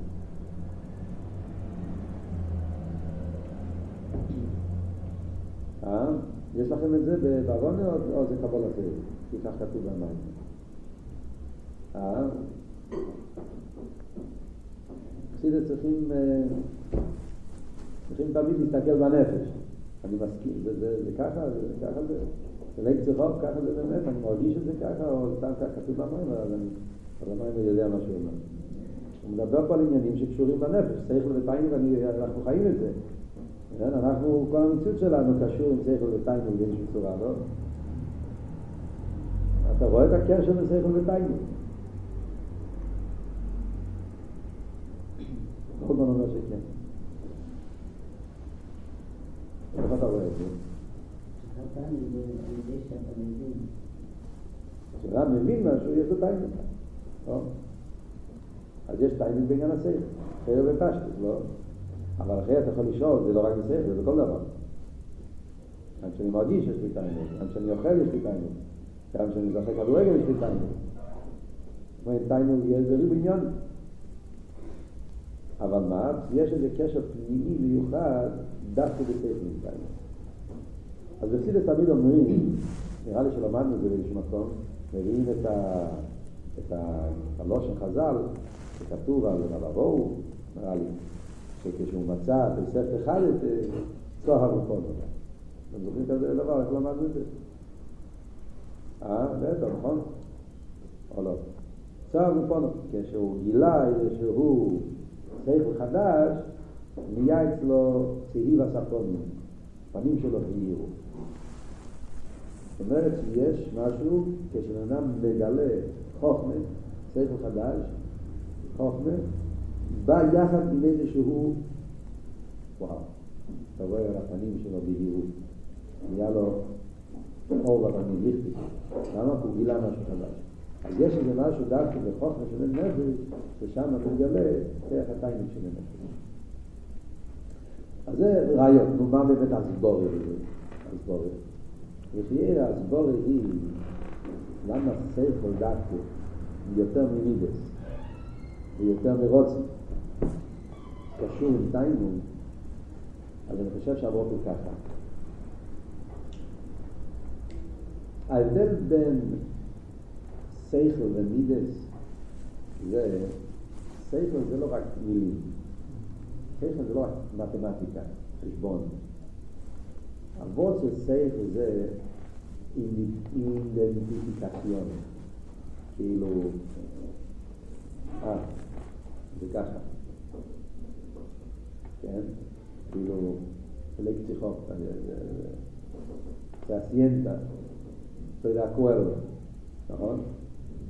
יש לכם את זה בברונה או זה קבול אחר? כי כך כתוב במים. חסידים צריכים תמיד להסתכל בנפש. אני מסכים, זה ככה, זה ככה זה. אלי צריכות, ככה זה באמת, אני מרגיש את זה ככה, או סתם ככה כתוב במים, אבל המים יודע מה שהוא אומר. הוא מדבר פה על עניינים שקשורים בנפש, צריך לבטאים ואנחנו חיים את זה. אנחנו, כל המציאות שלנו קשור עם שכל ותענוג באיזושהי צורה, לא? אתה רואה את הקשר בין שכל ותענוג. בכל בן אומר שכן. איך אתה רואה את זה? שכל תענוג זה שאתה מבין. כשאתה מבין משהו, יש לו תענוג. לא? אז יש תענוג בעניין השכל. חייב ותשתת, לא? אבל אחרי אתה יכול לשאול, זה לא רק בספר, זה בכל דבר. גם כשאני מרגיש יש לי תענוג, גם כשאני אוכל יש לי תענוג, גם כשאני משחק כדורגל יש לי תענוג. זאת אומרת, תענוג יהיה איזה ריב עניין. אבל מה? יש איזה קשר פנימי מיוחד דווקא בספר מתענוג. אז בחסידות תמיד אומרים, נראה לי שלמדנו את זה באיזשהו מקום, מביאים את הלושן חז"ל, שכתוב על הרבו, נראה לי. כשהוא מצא בספר אחד את צוהר וכל דבר. אתם זוכרים כזה דבר, איך למדנו את זה? בטח, נכון? או לא? צוהר וכל דבר. כשהוא גילה איזשהו ספר חדש, נהיה אצלו צהיב הספונים. הפנים שלו העירו. זאת אומרת שיש משהו, כשאדם מגלה חוכמה, ספר חדש, חוכמה, בא יחד עם איזשהו וואו, אתה רואה על הפנים שלו בהירות, היה לו אור בפנים, ליכטיק, למה? הוא גילה משהו חדש. אז יש איזה משהו דווקא בחוכמה של נפש, ושם אתה מגלה דרך התאים של נפש. אז זה רעיון, מה באמת הסבורי הזה? הסבורי. וכי הסבורי היא, למה סייכל דווקא יותר ממידס? ויותר מרוצה, קשור עם תענוג, אז אני חושב שעבור כל ככה. ההבדל בין שכל ומידס זה, שכל זה לא רק מילים, שכל זה לא רק מתמטיקה, חשבון. עבור של שכל זה אינדנטיפיקציון, כאילו זה ככה, כן? כאילו, לקציחוק, זה הסיינטה, זה דאקוורדו, נכון?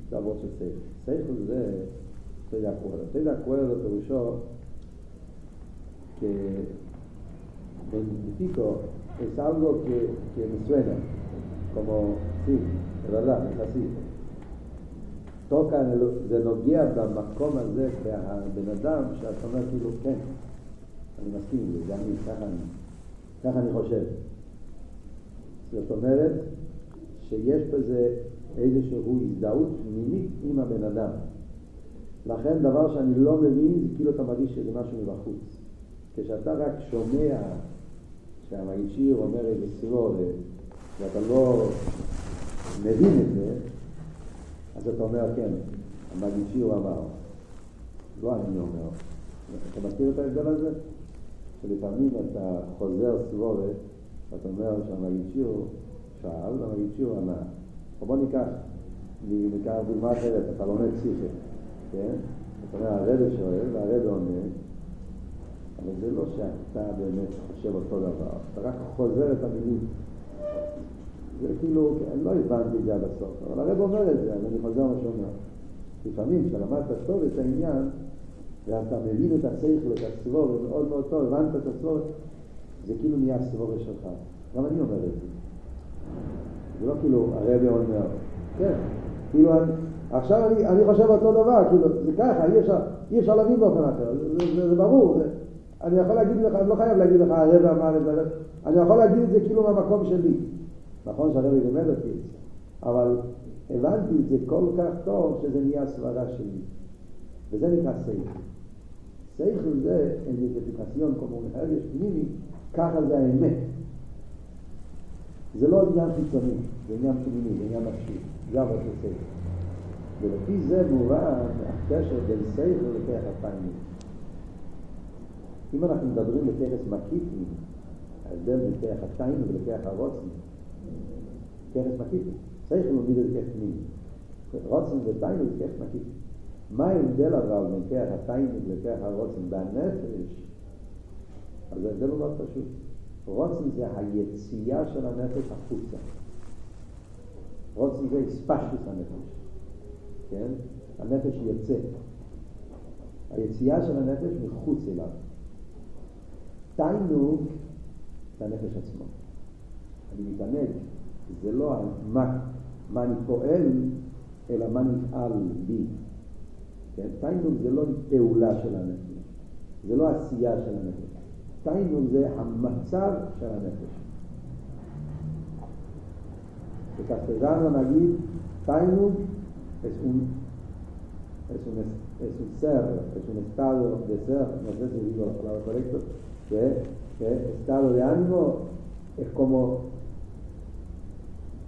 זה עבור של סייכל. סייכל זה דאקוורדו. זה דאקוורדו פירושו כבנטיפיקו, es algo que me suena, כמו סי, רדה, נחסי. זה נוגע במקום הזה, בבן אדם, שאתה אומר כאילו, כן, אני מסכים עם זה, ככה אני חושב. זאת אומרת, שיש בזה איזשהו הזדהות מינית עם הבן אדם. לכן דבר שאני לא מבין, זה כאילו אתה מרגיש שזה משהו מבחוץ. כשאתה רק שומע שהמגיד שיר אומר איזה סבור, ואתה לא מבין את זה, אז אתה אומר, כן, המגיד שיר אמר, לא אני אומר. אתה מכיר את ההבדל הזה? שלפעמים אתה חוזר סבורת, ואתה אומר שהמגיד שיר שאל, והמגיד שיר אמר. או בוא ניקח דוגמה אחרת, אתה לומד פסיכיה, כן? אתה אומר, הרב שואל והרב עונה, אבל זה לא שאתה באמת חושב אותו דבר, אתה רק חוזר את המילים. זה כאילו, אני לא הבנתי את זה עד הסוף, אבל הרב אומר את זה, אז אני חוזר מה שאומר. לפעמים, כשלמדת טוב את העניין, ואתה מבין את השכל, את הסבורת, מאוד מאוד טוב, הבנת את הסבורת, זה כאילו נהיה הסבורת שלך. גם אני אומר את זה. זה לא כאילו הרב אומר, כן, כאילו, עכשיו אני חושב אותו דבר, כאילו, זה ככה, אי אפשר להבין באופן אחר, זה ברור. אני יכול להגיד לך, אני לא חייב להגיד לך, הרב אמר את זה, אני יכול להגיד את זה כאילו מהמקום שלי. נכון שהרבי לימד אותי את זה, אבל הבנתי את זה כל כך טוב שזה נהיה סברה שלי. וזה נקרא שכל. שכל זה אינטרפרטציון, כמו הרגש פנימי, ככה זה האמת. זה לא עניין חיצוני, זה עניין פנימי, זה עניין נפשי, גם את השכל. ולפי זה מובן הקשר בין שכל לכרך הפנימי. אם אנחנו מדברים לכרס מקיפי, ההבדל בין כרך הטיימי ולכרך הרוצני, כרס מקיפי. שכל מוביל את כרך פנימי. רוצן וטיימי זה כרך מקיפי. מה ההבדל אבל בין כרך הטיימי לכרך הרוצן בנפש? אז ההבדל הוא מאוד פשוט. רוצן זה היציאה של הנפש החוצה. רוצן זה הספשטות הנפש. כן? הנפש יוצא. היציאה של הנפש מחוץ אליו. תענוג זה הנפש עצמו. אני מתענג, זה לא מה אני פועל, אלא מה נפעל בי. כן? תענוג זה לא פעולה של הנפש, זה לא עשייה של הנפש. תענוג זה המצב של הנפש. בקסטגנו נגיד, תענוג es un ser, es un estado de ser, no sé si digo la palabra correcta, que estado de ánimo es como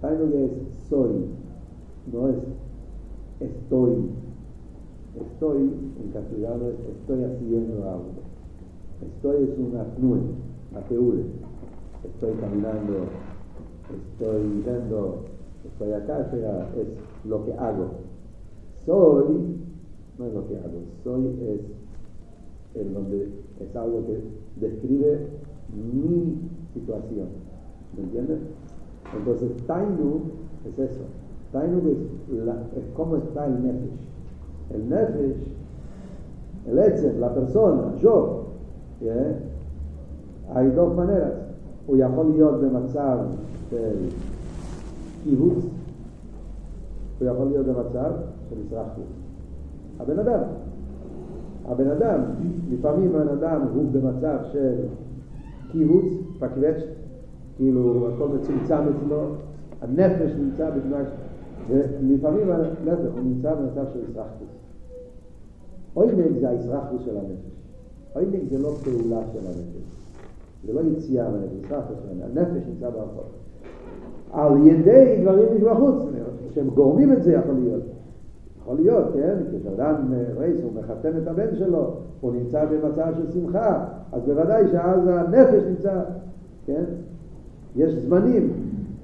algo que es soy, no es estoy, en castellano es estoy haciendo algo, estoy es una nube, APV, estoy caminando, estoy viviendo, estoy acá, estoy allá, es lo que hago. Soy, no es lo que hago, soy es donde es algo que describe mi situación, ¿me entiendes? Entonces Tainug es eso, Tainug es cómo está el Nefesh. El Nefesh, el Etzem, la persona, yo, ¿sí? Hay dos maneras, הוא יכול להיות במצב של קיבוץ, הוא יכול להיות במצב של ישרחו. הבן אדם, לפעמים הבן אדם הוא במצב של קיבוץ, פקבץ', כאילו הכל מצומצם אצלו, הנפש נמצא בגנש, ולפעמים הנפש הוא נמצא במצב של ישרחו. אוינק זה הישרחו של הנפש. אוינק זה לא פעולה של הנפש. זה לא יציאה מהנפש, ישרחו של הנפש. הנפש נמצא ברחוב. על ידי דברים מבחוץ, כשהם גורמים את זה יכול להיות, כן? כשאדם רייס הוא מחתן את הבן שלו, הוא נמצא במצב של שמחה, אז בוודאי שאז הנפש נמצא, כן? יש זמנים,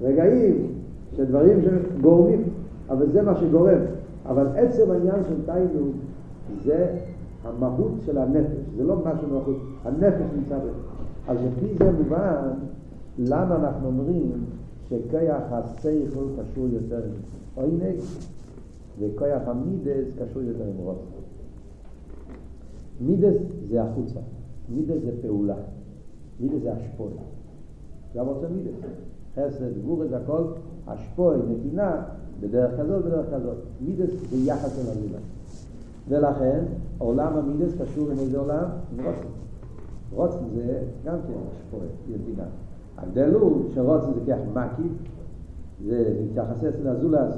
רגעים, שדברים שגורמים, אבל זה מה שגורם. אבל עצם העניין של תאינו זה המהות של הנפש, זה לא משהו מהות, הנפש נמצא בו. אז לפי זה מובן, למה אנחנו אומרים שכיח השכל קשור יותר עם עונג וכיח המידס קשור יותר עם רוצן. מידס זה החוצה, מידס זה פעולה, מידס זה השפועה. גם רוצה מידס, חסד, גבורה, זה הכל, השפועה, נתינה, בדרך כזאת. מידס זה יחס אל המילה. ולכן עולם המידס קשור עם איזה עולם? עם רוצן. רוצן זה גם כן השפועה, נתינה. ההבדל הוא שרוצן זה כך מקי, זה מתייחסת לזולס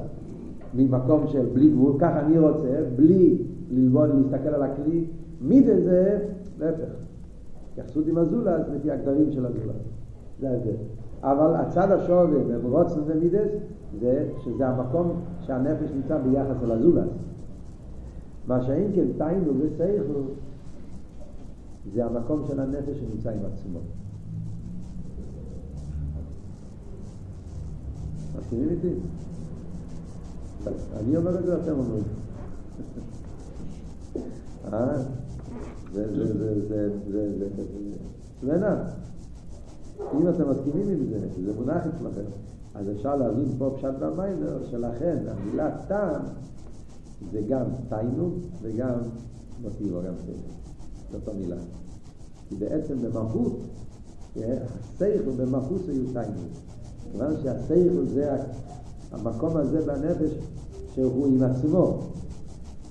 ממקום של בלי גבול, ככה אני רוצה, בלי ללבוד, להסתכל על הכלי, מידה זה, להפך. יחסות עם הזולס לפי הגדרים של הזולס. זה ההבדל. אבל הצד השווה ברוצן ומידה זה שזה המקום שהנפש נמצא ביחס על הזולס. מה שאין כן תאינו ושאיכו זה המקום של הנפש שנמצא עם עצמו. מסכימים איתי? אני אומר את זה, אתם אומרים. זה. אם אתם מסכימים עם זה, זה מונח אצלכם, אז אפשר להבין פה פשט במיימר, שלכן המילה טעם זה גם תאינו וגם מוטיבו, גם שכל. זאת המילה. כי בעצם במהות, השכל במהות זה יהיו תאינו. כיוון שהשכל זה המקום הזה בנפש שהוא עם עצמו,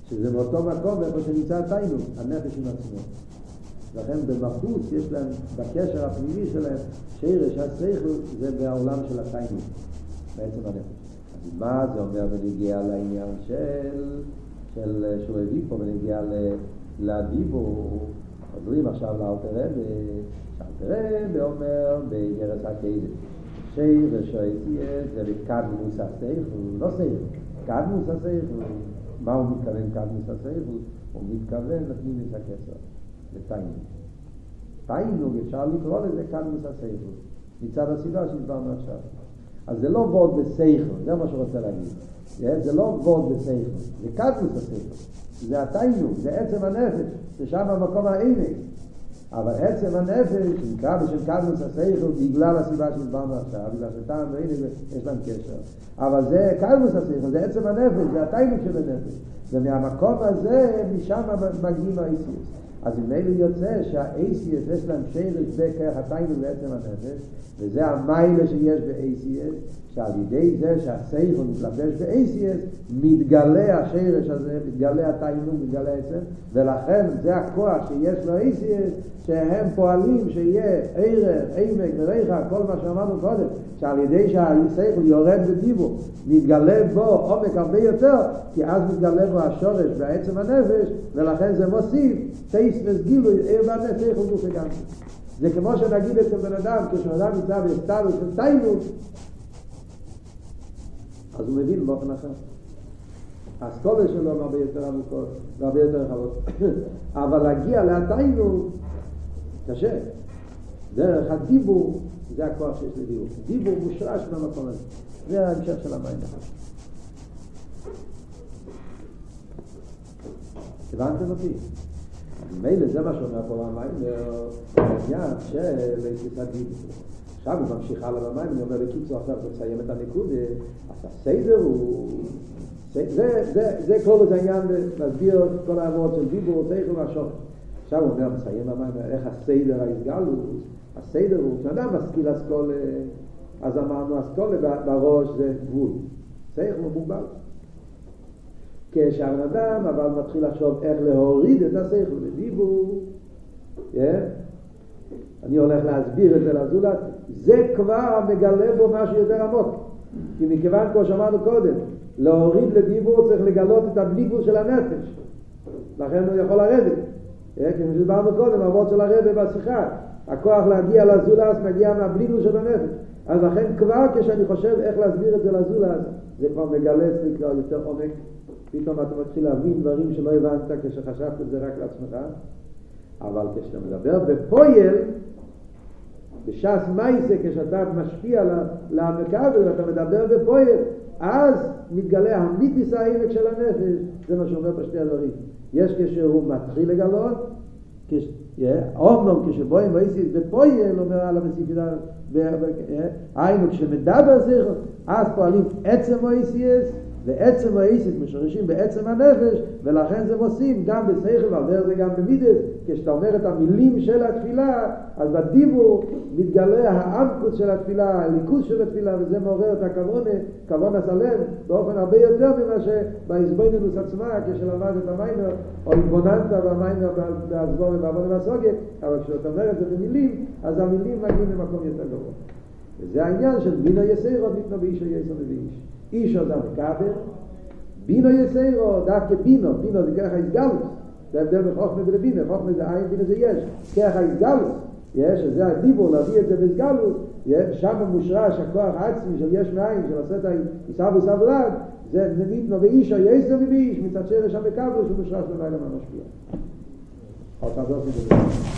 שזה באותו מקום איפה שנמצא תאינו, הנפש עם עצמו. לכן במהות יש להם, בקשר הפנימי שלהם, שרש השכל זה בעולם של התאינו, בעצם הנפש. אז מה זה אומר ונגיע לעניין של שהוא הביא פה ונגיע לדיבור, חוזרים עכשיו לאלתר רבי, שאלתר רבי אומר בגרס הקהילה, שיר שויסייס זה בקדמוס הסייכו, לא סייכו, קדמוס הסייכו. מה הוא מתכוון קדמוס הסייכו? הוא מתכוון לפנימוס הכסר, לתיינוג. תיינוג אפשר לקרוא לזה קדמוס הסייכו, מצד הסיבה שהסברנו עכשיו. אז זה לא ווד בסייכו, זה מה שהוא רוצה להגיד. זה לא ווד בסייכו, זה קדמוס הסייכו. זה התיינוג, זה עצם הנפש, ששם המקום העמק. אבל עצם הנפש, נקרא בשם קדמוס הסייכו, בגלל הסיבה שהסברנו עכשיו, בגלל שטעם והנה יש להם קשר. אבל זה קדמוס הסייכו, זה עצם הנפש, זה התיינוג של הנפש. ומהמקום הזה, משם מגיעים האיסיוס. אז אם נאילו יוצא שהאיסיוס יש להם שרש בכך התיינוג לעצם הנפש, וזה המיילה שיש באיסיוס, שעל ידי זה שהסייכו מתלבש באיסיוס, מתגלה השרש הזה, מתגלה התיינוג, מתגלה עצם, ולכן זה הכוח שיש לו איסיוס, שהם פועלים שיהיה ערך, עמק, וריחה, כל מה שאמרנו קודם, שעל ידי שהסייכו יורד בדיבור, מתגלה בו עומק הרבה יותר, כי אז מתגלה בו השורש בעצם הנפש, ולכן זה מוסיף, תייס וסגילוי, איבא נפש וגופי גם. זה כמו שנגיד אצל בן אדם, כשאדם יצא בסתר של תיינוג, אז הוא מבין באופן אחר. הסקולה שלו הם הרבה יותר עמוקות, והרבה יותר רחבות. אבל להגיע להתיינוג, קשה. דרך הדיבור, זה הכוח שיש לדיבור. דיבור מושרש במקום הזה. זה ההמשך של המים אחר. הבנתם אותי? מילא זה מה שאומר פה המים, בעניין של הדיבור. עכשיו הוא ממשיך הלאה במים, אני אומר בקיצור עכשיו לסיים את הנקודה, אז הסדר הוא... זה כל זה עניין להסביר כל העבוד של דיבור, צריך ומשהו. עכשיו הוא אומר, מסיים במים, איך הסדר ההתגלות, הסדר הוא, כשאדם משכיל אסכולה, אז אמרנו אסכולה בראש זה גבול, צריך ומוגבל. כשאדם אבל מתחיל לחשוב איך להוריד את השכל בדיבור, אני הולך להסביר את זה לזולת, זה כבר מגלה בו משהו יותר עמוק. כי מכיוון כמו שאמרנו קודם, להוריד לדיבור צריך לגלות את הבליגבול של הנפש. לכן הוא יכול לרדת. כמו שדברנו קודם, עבוד של הרב בשיחה, הכוח להגיע לזולת מגיע מהבליגבול של הנפש. אז לכן כבר כשאני חושב איך להסביר את זה לזולת, זה כבר מגלה ספיקה יותר עומק. פתאום אתה מתחיל להבין דברים שלא הבנת כשחשבת את זה רק לעצמך. אבל כשאתה מדבר בפועל, בשעס מייסה, כשאתה משפיע למקבל, אתה מדבר בפועל, אז מתגלה המיתיס העמק של הנפש. זה מה שאומר בשתי הדברים. יש כשהוא מתחיל לגלות, אומנם כשבואים מייסיס בפועל, אומר על המסיפידה, היינו כשמדבר זכר, אז פועלים עצם מייסיס, ועצם האיסיס משורשים בעצם הנפש, ולכן זה מוסיף גם בשכל, ועבר זה גם במידס, כשאתה אומר את המילים של התפילה, אז בדיבור מתגלה העמקות של התפילה, הליכוז של התפילה, וזה מעורר את הכוונה, כוונה סלב, באופן הרבה יותר ממה שבהסבוינינוס עצמה, כשלמד את המיימר, או התבוננת במיימר בעזבור ובעבוד ובסוגת, אבל כשאתה אומר את זה במילים, אז המילים מגיעים למקום יותר גבוה. וזה העניין של מינו יסיירו, מיתנו באישו יסיירו ובאיש. אישו זה מקבל, בינו יסיירו, דווקא בינו, בינו זה ככה הסגלות, זה הבדל בחוכמה ולבינה, חוכמה זה עין, בינה זה יש, ככה הסגלות, יש, זה הדיבור, להביא את זה בסגלות, שם המושרש, הכוח העצמי של יש מאין, שעושה את הישב וסבלן, זה ניתנו ואישו, יסו ובאיש, מצד שרש המקבל, שהוא מושרש במילה מהמשפיע.